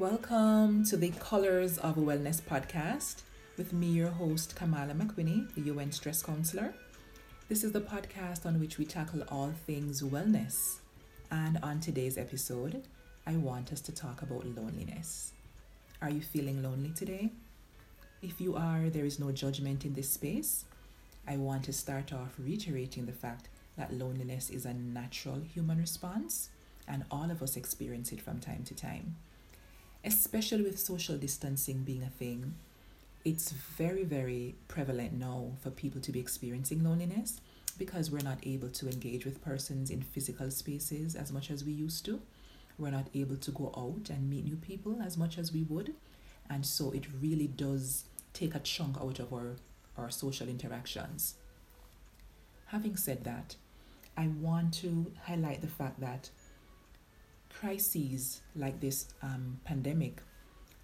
Welcome to the Colors of Wellness podcast with me, your host, Kamala McQuinney, the UN Stress Counselor. This is the podcast on which we tackle all things wellness. And on today's episode, I want us to talk about loneliness. Are you feeling lonely today? If you are, there is no judgment in this space. I want to start off reiterating the fact that loneliness is a natural human response, and all of us experience it from time to time. Especially with social distancing being a thing, it's very, very prevalent now for people to be experiencing loneliness because we're not able to engage with persons in physical spaces as much as we used to. We're not able to go out and meet new people as much as we would. And so it really does take a chunk out of our social interactions. Having said that, I want to highlight the fact that crises like this pandemic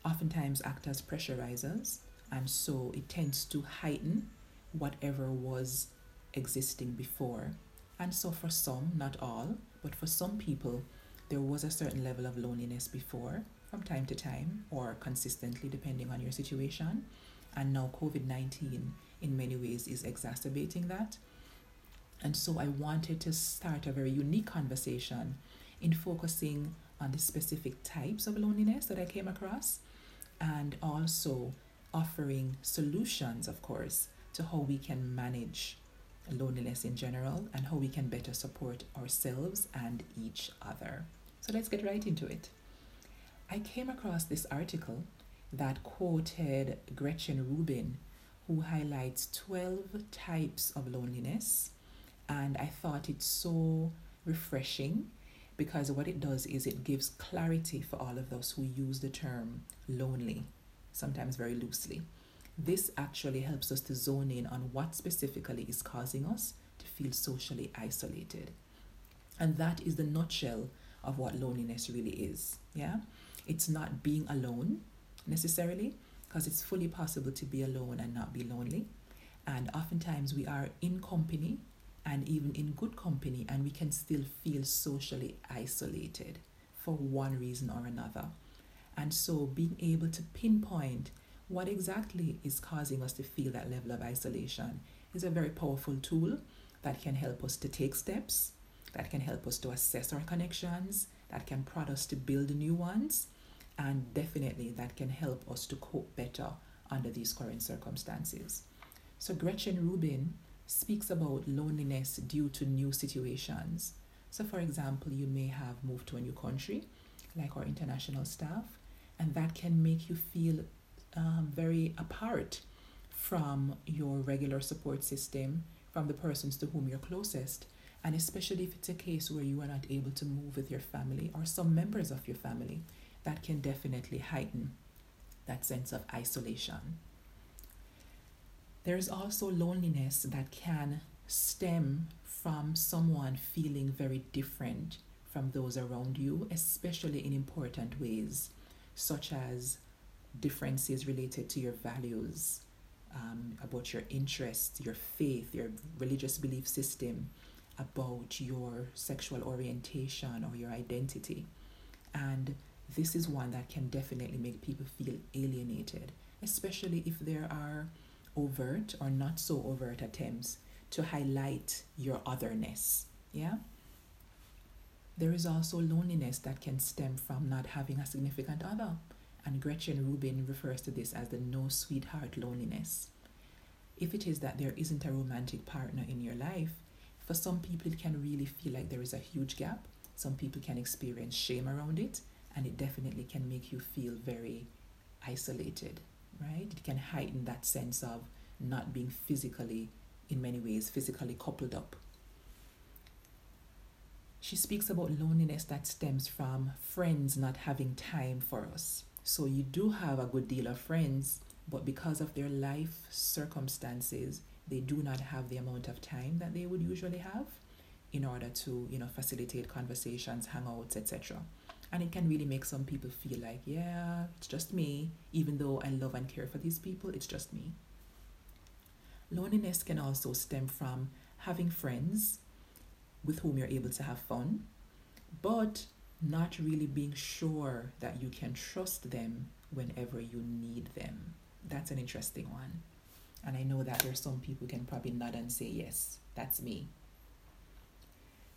oftentimes act as pressurizers, and so it tends to heighten whatever was existing before. And so for some, not all, but for some people, there was a certain level of loneliness before from time to time or consistently depending on your situation. And now COVID-19 in many ways is exacerbating that. And so I wanted to start a very unique conversation in focusing on the specific types of loneliness that I came across, and also offering solutions, of course, to how we can manage loneliness in general and how we can better support ourselves and each other. So let's get right into it. I came across this article that quoted Gretchen Rubin, who highlights 12 types of loneliness, and I thought it's so refreshing because what it does is it gives clarity for all of those who use the term lonely, sometimes very loosely. This actually helps us to zone in on what specifically is causing us to feel socially isolated. And that is the nutshell of what loneliness really is. Yeah, it's not being alone necessarily, because it's fully possible to be alone and not be lonely. And oftentimes we are in company, and even in good company, and we can still feel socially isolated for one reason or another. And so being able to pinpoint what exactly is causing us to feel that level of isolation is a very powerful tool that can help us to take steps, that can help us to assess our connections, that can prod us to build new ones, and definitely that can help us to cope better under these current circumstances. So Gretchen Rubin speaks about loneliness due to new situations. So for example, you may have moved to a new country, like our international staff, and that can make you feel very apart from your regular support system, from the persons to whom you're closest, and especially if it's a case where you are not able to move with your family or some members of your family, that can definitely heighten that sense of isolation. There is also loneliness that can stem from someone feeling very different from those around you, especially in important ways, such as differences related to your values, about your interests, your faith, your religious belief system, about your sexual orientation or your identity. And this is one that can definitely make people feel alienated, especially if there are overt or not so overt attempts to highlight your otherness. Yeah. There is also loneliness that can stem from not having a significant other. And Gretchen Rubin refers to this as the no sweetheart loneliness. If it is that there isn't a romantic partner in your life, for some people it can really feel like there is a huge gap. Some people can experience shame around it, and it definitely can make you feel very isolated. Right? It can heighten that sense of not being physically, in many ways, physically coupled up. She speaks about loneliness that stems from friends not having time for us. So you do have a good deal of friends, but because of their life circumstances, they do not have the amount of time that they would usually have in order to, facilitate conversations, hangouts, etc. And it can really make some people feel like, yeah, it's just me. Even though I love and care for these people, it's just me. Loneliness can also stem from having friends with whom you're able to have fun, but not really being sure that you can trust them whenever you need them. That's an interesting one. And I know that there's some people can probably nod and say, yes, that's me.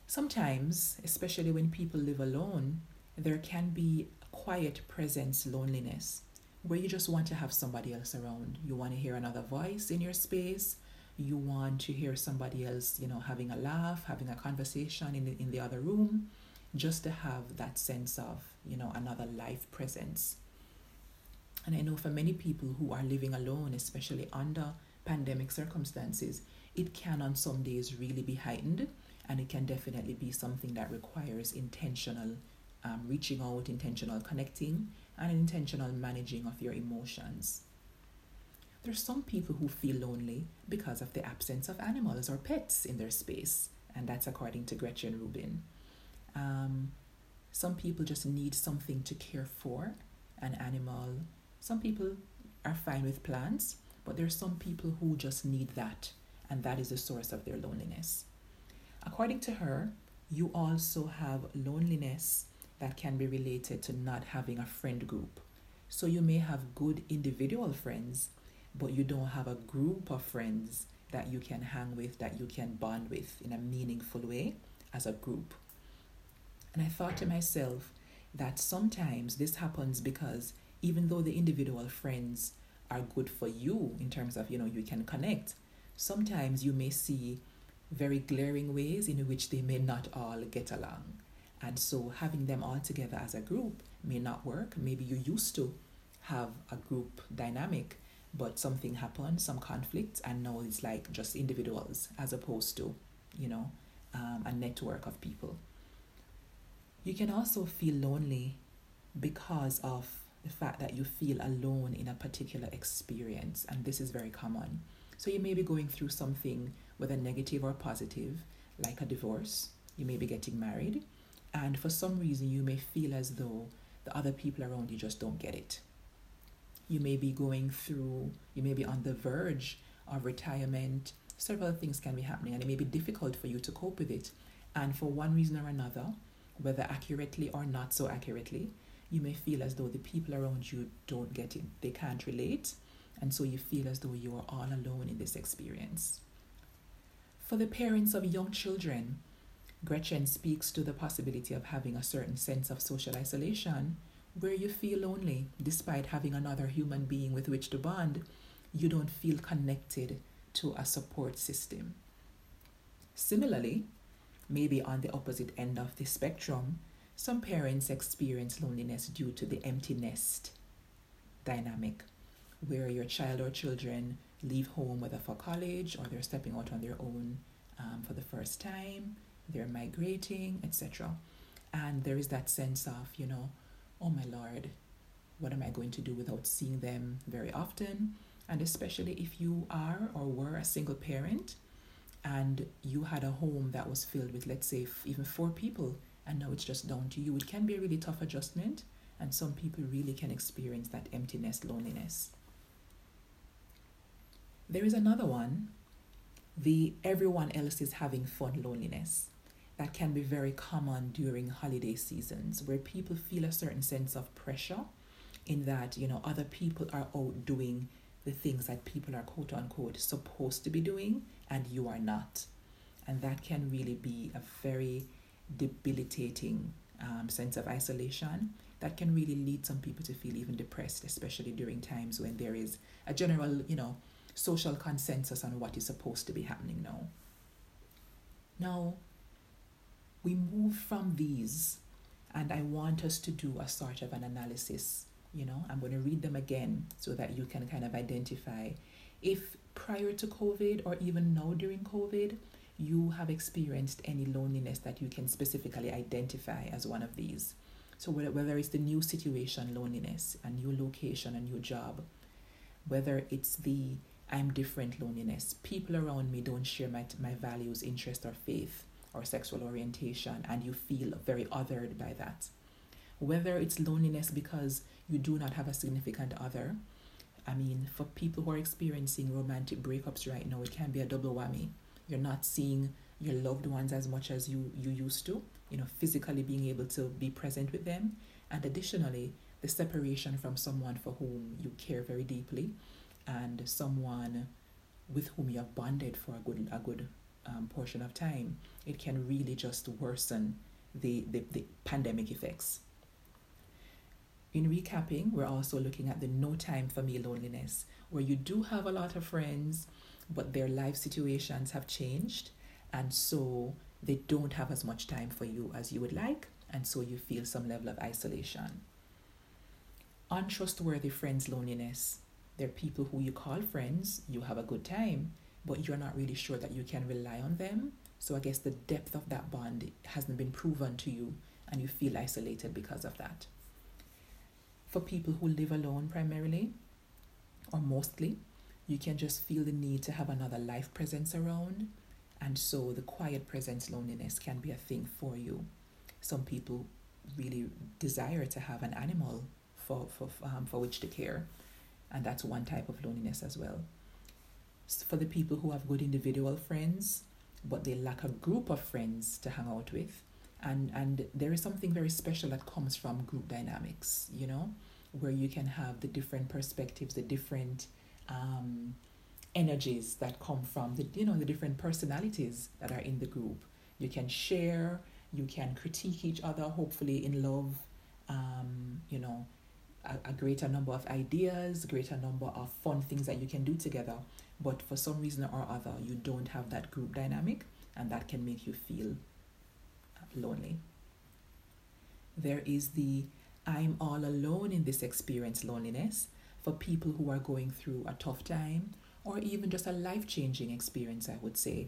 Sometimes, especially when people live alone, there can be quiet presence loneliness where you just want to have somebody else around. You want to hear another voice in your space. You want to hear somebody else, having a laugh, having a conversation in the other room, just to have that sense of, another life presence. And I know for many people who are living alone, especially under pandemic circumstances, it can on some days really be heightened, and it can definitely be something that requires intentional reaching out, intentional connecting, and intentional managing of your emotions. There's some people who feel lonely because of the absence of animals or pets in their space, and that's according to Gretchen Rubin. Some people just need something to care for, an animal. Some people are fine with plants, but there's some people who just need that, and that is the source of their loneliness. According to her, you also have loneliness that can be related to not having a friend group. So you may have good individual friends, but you don't have a group of friends that you can hang with, that you can bond with in a meaningful way as a group. And I thought to myself that sometimes this happens because even though the individual friends are good for you in terms of, you can connect, sometimes you may see very glaring ways in which they may not all get along. And so having them all together as a group may not work. Maybe you used to have a group dynamic, but something happened, some conflict, and now it's like just individuals as opposed to, a network of people. You can also feel lonely because of the fact that you feel alone in a particular experience, and this is very common. So you may be going through something, whether negative or positive, like a divorce. You may be getting married, and for some reason you may feel as though the other people around you just don't get it. You may be on the verge of retirement. Several things can be happening, and it may be difficult for you to cope with it. And for one reason or another, whether accurately or not so accurately, you may feel as though the people around you don't get it. They can't relate. And so you feel as though you are all alone in this experience. For the parents of young children, Gretchen speaks to the possibility of having a certain sense of social isolation where you feel lonely. Despite having another human being with which to bond, you don't feel connected to a support system. Similarly, maybe on the opposite end of the spectrum, some parents experience loneliness due to the empty nest dynamic, where your child or children leave home, whether for college or they're stepping out on their own for the first time, they're migrating, etc. And there is that sense of, oh my Lord, what am I going to do without seeing them very often? And especially if you are or were a single parent and you had a home that was filled with, let's say, even 4 people, and now it's just down to you. It can be a really tough adjustment, and some people really can experience that emptiness, loneliness. There is another one, the everyone else is having fun loneliness. That can be very common during holiday seasons, where people feel a certain sense of pressure in that, other people are out doing the things that people are quote unquote supposed to be doing and you are not. And that can really be a very debilitating sense of isolation that can really lead some people to feel even depressed, especially during times when there is a general, social consensus on what is supposed to be happening now. Now, we move from these, and I want us to do a sort of an analysis. I'm going to read them again so that you can kind of identify if prior to COVID or even now during COVID, you have experienced any loneliness that you can specifically identify as one of these. So whether it's the new situation loneliness, a new location, a new job, whether it's the I'm different loneliness, people around me don't share my values, interest, or faith, or sexual orientation, and you feel very othered by that. Whether it's loneliness because you do not have a significant other. I mean, for people who are experiencing romantic breakups right now, it can be a double whammy. You're not seeing your loved ones as much as you used to, physically being able to be present with them. And additionally, the separation from someone for whom you care very deeply and someone with whom you're bonded for a good portion of time, it can really just worsen the pandemic effects. In recapping, we're also looking at the no time for me loneliness, where you do have a lot of friends, but their life situations have changed, and so they don't have as much time for you as you would like, and so you feel some level of isolation. Untrustworthy friends loneliness. They're people who you call friends, you have a good time, but you're not really sure that you can rely on them. So I guess the depth of that bond hasn't been proven to you, and you feel isolated because of that. For people who live alone primarily, or mostly, you can just feel the need to have another life presence around, and so the quiet presence loneliness can be a thing for you. Some people really desire to have an animal for which to care, and that's one type of loneliness as well. For the people who have good individual friends, but they lack a group of friends to hang out with, and there is something very special that comes from group dynamics, where you can have the different perspectives, the different energies that come from the different personalities that are in the group. You can share, you can critique each other, hopefully in love, a greater number of ideas, greater number of fun things that you can do together. But for some reason or other, you don't have that group dynamic, and that can make you feel lonely. There is the I'm all alone in this experience loneliness for people who are going through a tough time or even just a life-changing experience, I would say.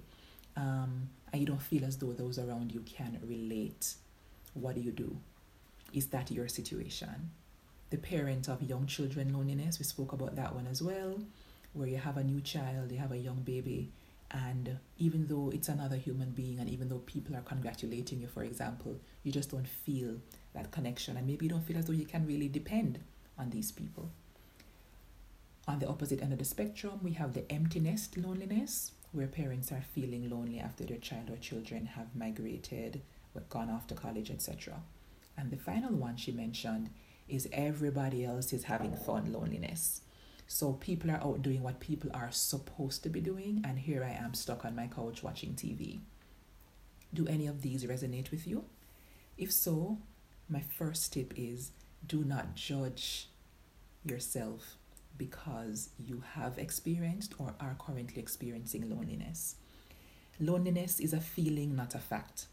And you don't feel as though those around you can relate. What do you do? Is that your situation? The parent of young children loneliness, we spoke about that one as well, where you have a new child, you have a young baby, and even though it's another human being, and even though people are congratulating you, for example, you just don't feel that connection, and maybe you don't feel as though you can really depend on these people. On the opposite end of the spectrum, we have the empty nest loneliness, where parents are feeling lonely after their child or children have migrated, gone off to college, etc. And the final one she mentioned is everybody else is having fun loneliness. So people are out doing what people are supposed to be doing, and here I am stuck on my couch watching TV. Do any of these resonate with you? If so, my first tip is do not judge yourself because you have experienced or are currently experiencing loneliness. Loneliness is a feeling, not a fact.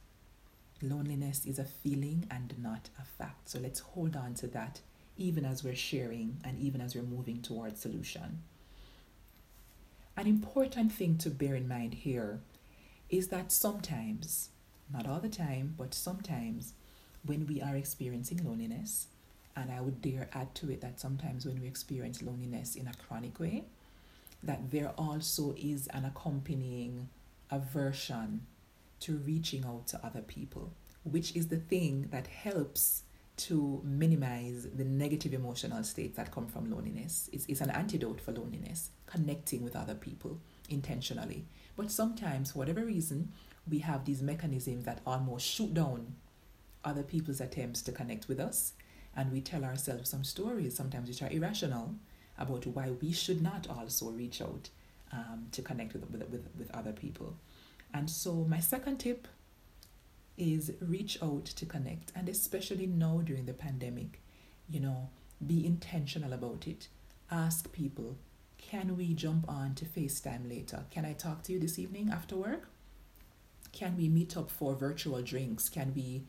Loneliness is a feeling and not a fact. So let's hold on to that, even as we're sharing and even as we're moving towards solution. An important thing to bear in mind here is that sometimes, not all the time, but sometimes when we are experiencing loneliness, and I would dare add to it that sometimes when we experience loneliness in a chronic way, that there also is an accompanying aversion to reaching out to other people, which is the thing that helps to minimize the negative emotional states that come from loneliness. It's an antidote for loneliness, connecting with other people intentionally. But sometimes, for whatever reason, we have these mechanisms that almost shoot down other people's attempts to connect with us, and we tell ourselves some stories, sometimes which are irrational, about why we should not also reach out to connect with other people. And so my second tip is reach out to connect, and especially now during the pandemic, be intentional about it. Ask people, can we jump on to FaceTime later? Can I talk to you this evening after work? Can we meet up for virtual drinks? Can we,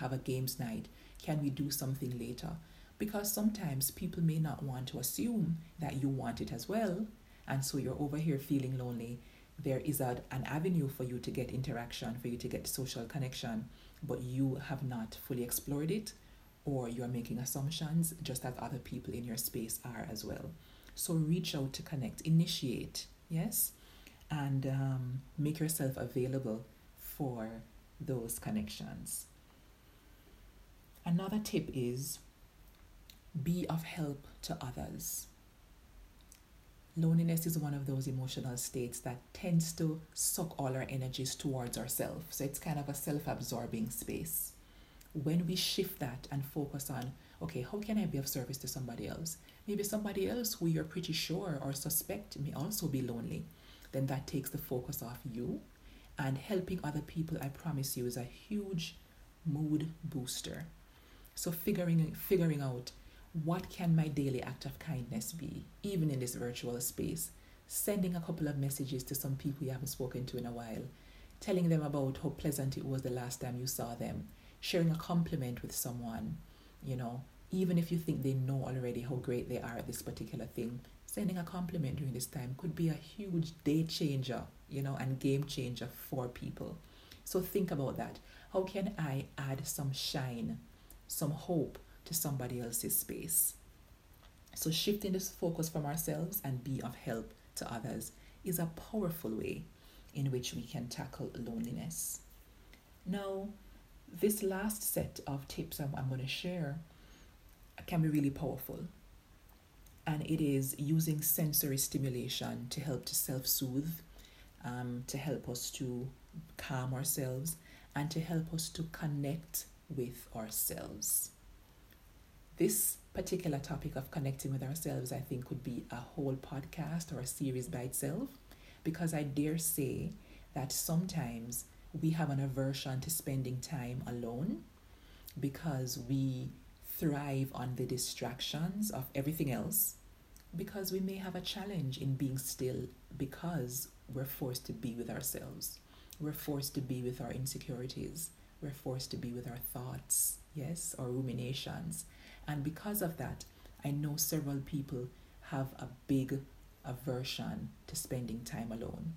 have a games night? Can we do something later? Because sometimes people may not want to assume that you want it as well, and so you're over here feeling lonely. There is an avenue for you to get interaction, for you to get social connection, but you have not fully explored it, or you're making assumptions just as other people in your space are as well. So reach out to connect, initiate, yes, and make yourself available for those connections. Another tip is be of help to others. Loneliness is one of those emotional states that tends to suck all our energies towards ourselves. So it's kind of a self-absorbing space. When we shift that and focus on, okay, how can I be of service to somebody else? Maybe somebody else who you're pretty sure or suspect may also be lonely. Then that takes the focus off you. And helping other people, I promise you, is a huge mood booster. So figuring out, what can my daily act of kindness be, even in this virtual space? Sending a couple of messages to some people you haven't spoken to in a while. Telling them about how pleasant it was the last time you saw them. Sharing a compliment with someone, even if you think they know already how great they are at this particular thing. Sending a compliment during this time could be a huge day changer, and game changer for people. So think about that. How can I add some shine, some hope to somebody else's space? So shifting this focus from ourselves and be of help to others is a powerful way in which we can tackle loneliness. Now, this last set of tips I'm going to share can be really powerful. And it is using sensory stimulation to help to self-soothe, to help us to calm ourselves, and to help us to connect with ourselves. This particular topic of connecting with ourselves, I think, could be a whole podcast or a series by itself, because I dare say that sometimes we have an aversion to spending time alone because we thrive on the distractions of everything else, because we may have a challenge in being still because we're forced to be with ourselves. We're forced to be with our insecurities. We're forced to be with our thoughts, yes, our ruminations. And because of that, I know several people have a big aversion to spending time alone.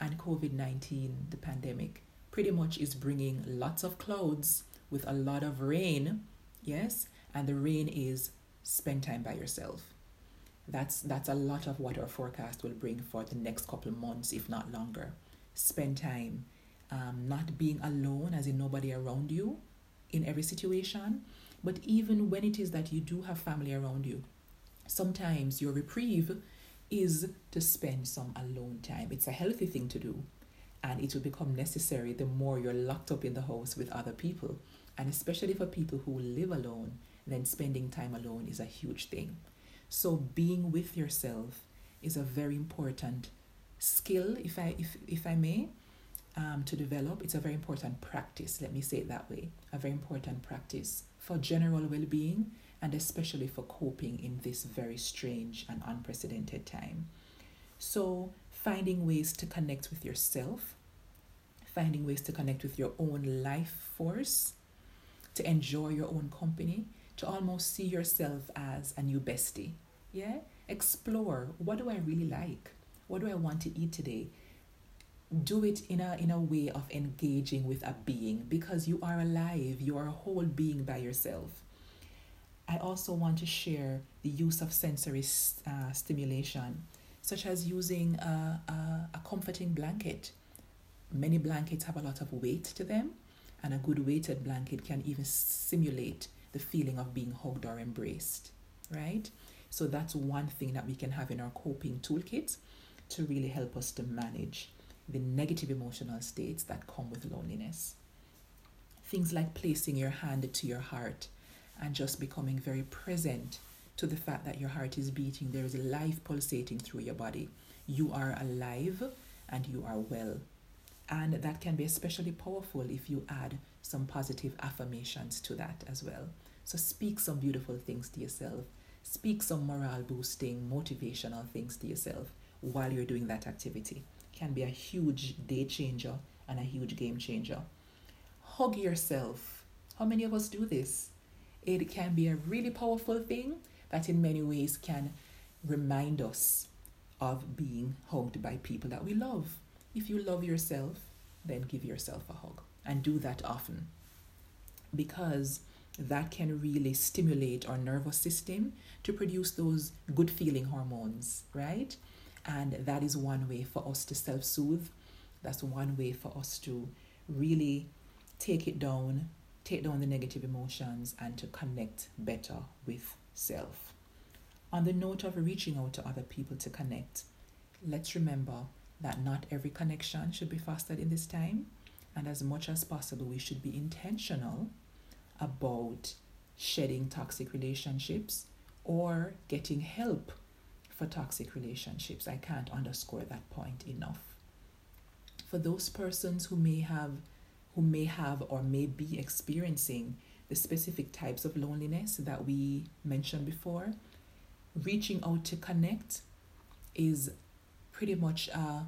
And COVID-19, the pandemic, pretty much is bringing lots of clouds with a lot of rain, yes? And the rain is spend time by yourself. That's a lot of what our forecast will bring for the next couple of months, if not longer. Spend time, not being alone, as in nobody around you in every situation. But even when it is that you do have family around you, sometimes your reprieve is to spend some alone time. It's a healthy thing to do, and it will become necessary the more you're locked up in the house with other people. And especially for people who live alone, then spending time alone is a huge thing. So being with yourself is a very important skill, if I may, to develop. It's a very important practice, let me say it that way, a very important practice for general well-being, and especially for coping in this very strange and unprecedented time. So finding ways to connect with yourself, finding ways to connect with your own life force, to enjoy your own company, to almost see yourself as a new bestie. Yeah? Explore, what do I really like? What do I want to eat today? Do it in a way of engaging with a being, because you are alive. You are a whole being by yourself. I also want to share the use of sensory stimulation, such as using a comforting blanket. Many blankets have a lot of weight to them, and a good weighted blanket can even simulate the feeling of being hugged or embraced, right? So that's one thing that we can have in our coping toolkit to really help us to manage the negative emotional states that come with loneliness. Things like placing your hand to your heart and just becoming very present to the fact that your heart is beating. There is life pulsating through your body. You are alive and you are well. And that can be especially powerful if you add some positive affirmations to that as well. So speak some beautiful things to yourself. Speak some morale boosting, motivational things to yourself while you're doing that activity. Can be a huge day changer and a huge game changer. Hug yourself. How many of us do this? It can be a really powerful thing that in many ways can remind us of being hugged by people that we love. If you love yourself, then give yourself a hug, and do that often, because that can really stimulate our nervous system to produce those good feeling hormones, right? And that is one way for us to self-soothe. That's one way for us to really take down the negative emotions, and to connect better with self. On the note of reaching out to other people to connect, let's remember that not every connection should be fostered in this time, and as much as possible, we should be intentional about shedding toxic relationships or getting help for toxic relationships. I can't underscore that point enough. For those persons who may have or may be experiencing the specific types of loneliness that we mentioned before, reaching out to connect is pretty much a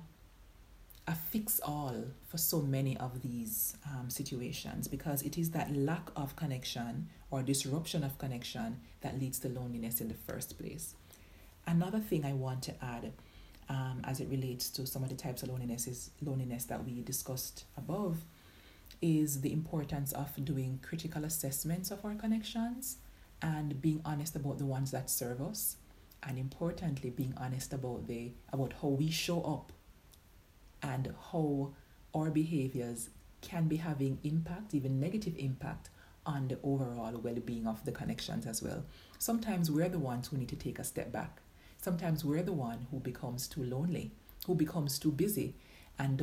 fix-all for so many of these situations, because it is that lack of connection or disruption of connection that leads to loneliness in the first place. Another thing I want to add as it relates to some of the types of loneliness that we discussed above is the importance of doing critical assessments of our connections and being honest about the ones that serve us, and importantly, being honest about how we show up and how our behaviors can be having impact, even negative impact, on the overall well-being of the connections as well. Sometimes we're the ones who need to take a step back. Sometimes we're the one who becomes too lonely, who becomes too busy, and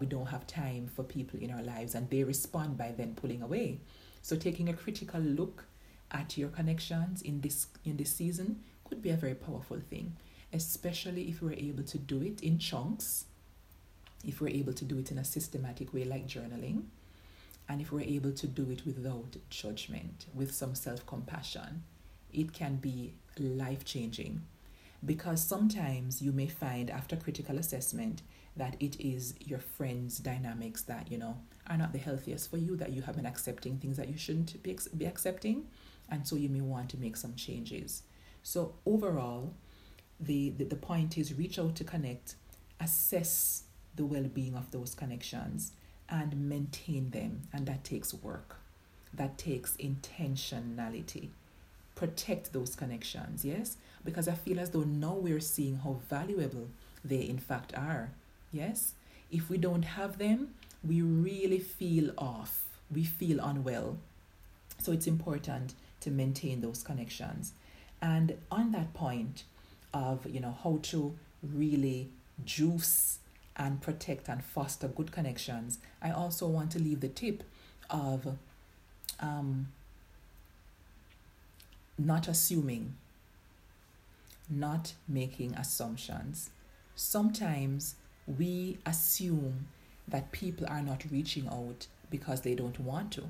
we don't have time for people in our lives, and they respond by then pulling away. So taking a critical look at your connections in this season could be a very powerful thing, especially if we're able to do it in chunks, if we're able to do it in a systematic way like journaling, and if we're able to do it without judgment, with some self-compassion. It can be life-changing, because sometimes you may find after critical assessment that it is your friends' dynamics that, are not the healthiest for you, that you have been accepting things that you shouldn't be accepting, and so you may want to make some changes. So overall, the point is reach out to connect, assess the well-being of those connections, and maintain them. And that takes work. That takes intentionality. Protect those connections, yes? Because I feel as though now we're seeing how valuable they in fact are, yes? If we don't have them, we really feel off. We feel unwell. So it's important to maintain those connections. And on that point of, how to really juice and protect and foster good connections, I also want to leave the tip of not assuming, not making assumptions. Sometimes we assume that people are not reaching out because they don't want to,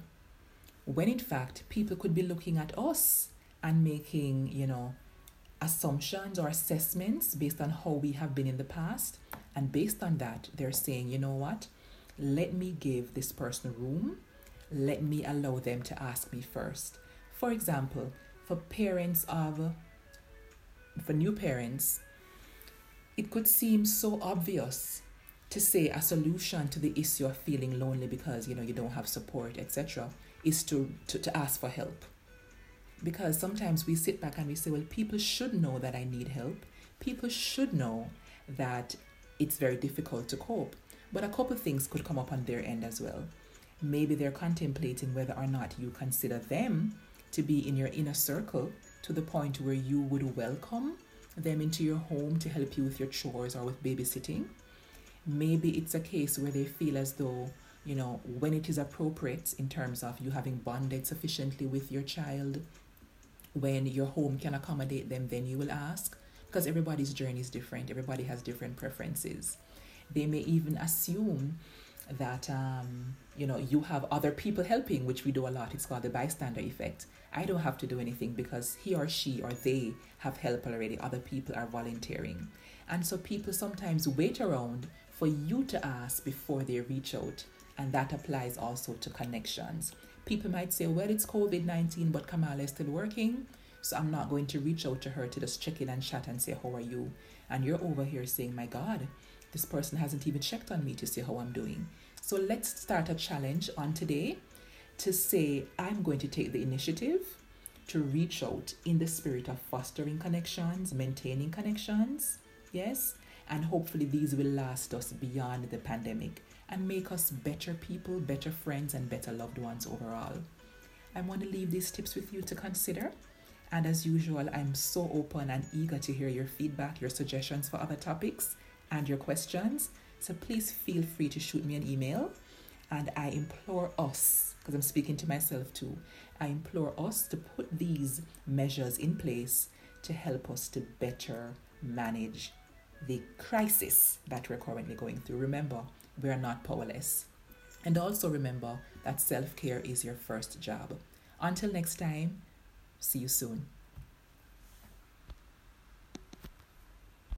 when in fact people could be looking at us and making, assumptions or assessments based on how we have been in the past. And based on that, they're saying, you know what, let me give this person room. Let me allow them to ask me first. For example, for new parents, it could seem so obvious to say a solution to the issue of feeling lonely because, you don't have support, etc., is to ask for help. Because sometimes we sit back and we say, well, people should know that I need help. People should know that it's very difficult to cope. But a couple things could come up on their end as well. Maybe they're contemplating whether or not you consider them to be in your inner circle to the point where you would welcome them into your home to help you with your chores or with babysitting. Maybe it's a case where they feel as though, when it is appropriate in terms of you having bonded sufficiently with your child, when your home can accommodate them, then you will ask. Because everybody's journey is different. Everybody has different preferences. They may even assume that, you have other people helping, which we do a lot. It's called the bystander effect. I don't have to do anything because he or she or they have help already. Other people are volunteering. And so people sometimes wait around for you to ask before they reach out. And that applies also to connections. People might say, well, it's COVID-19, but Kamala is still working, so I'm not going to reach out to her to just check in and chat and say, how are you? And you're over here saying, my God, this person hasn't even checked on me to see how I'm doing. So let's start a challenge on today to say, I'm going to take the initiative to reach out in the spirit of fostering connections, maintaining connections, yes? And hopefully these will last us beyond the pandemic and make us better people, better friends, and better loved ones overall. I want to leave these tips with you to consider. And as usual, I'm so open and eager to hear your feedback, your suggestions for other topics, and your questions. So please feel free to shoot me an email. And I implore us, because I'm speaking to myself too, I implore us to put these measures in place to help us to better manage the crisis that we're currently going through. Remember, we are not powerless. And also remember that self-care is your first job. Until next time, see you soon.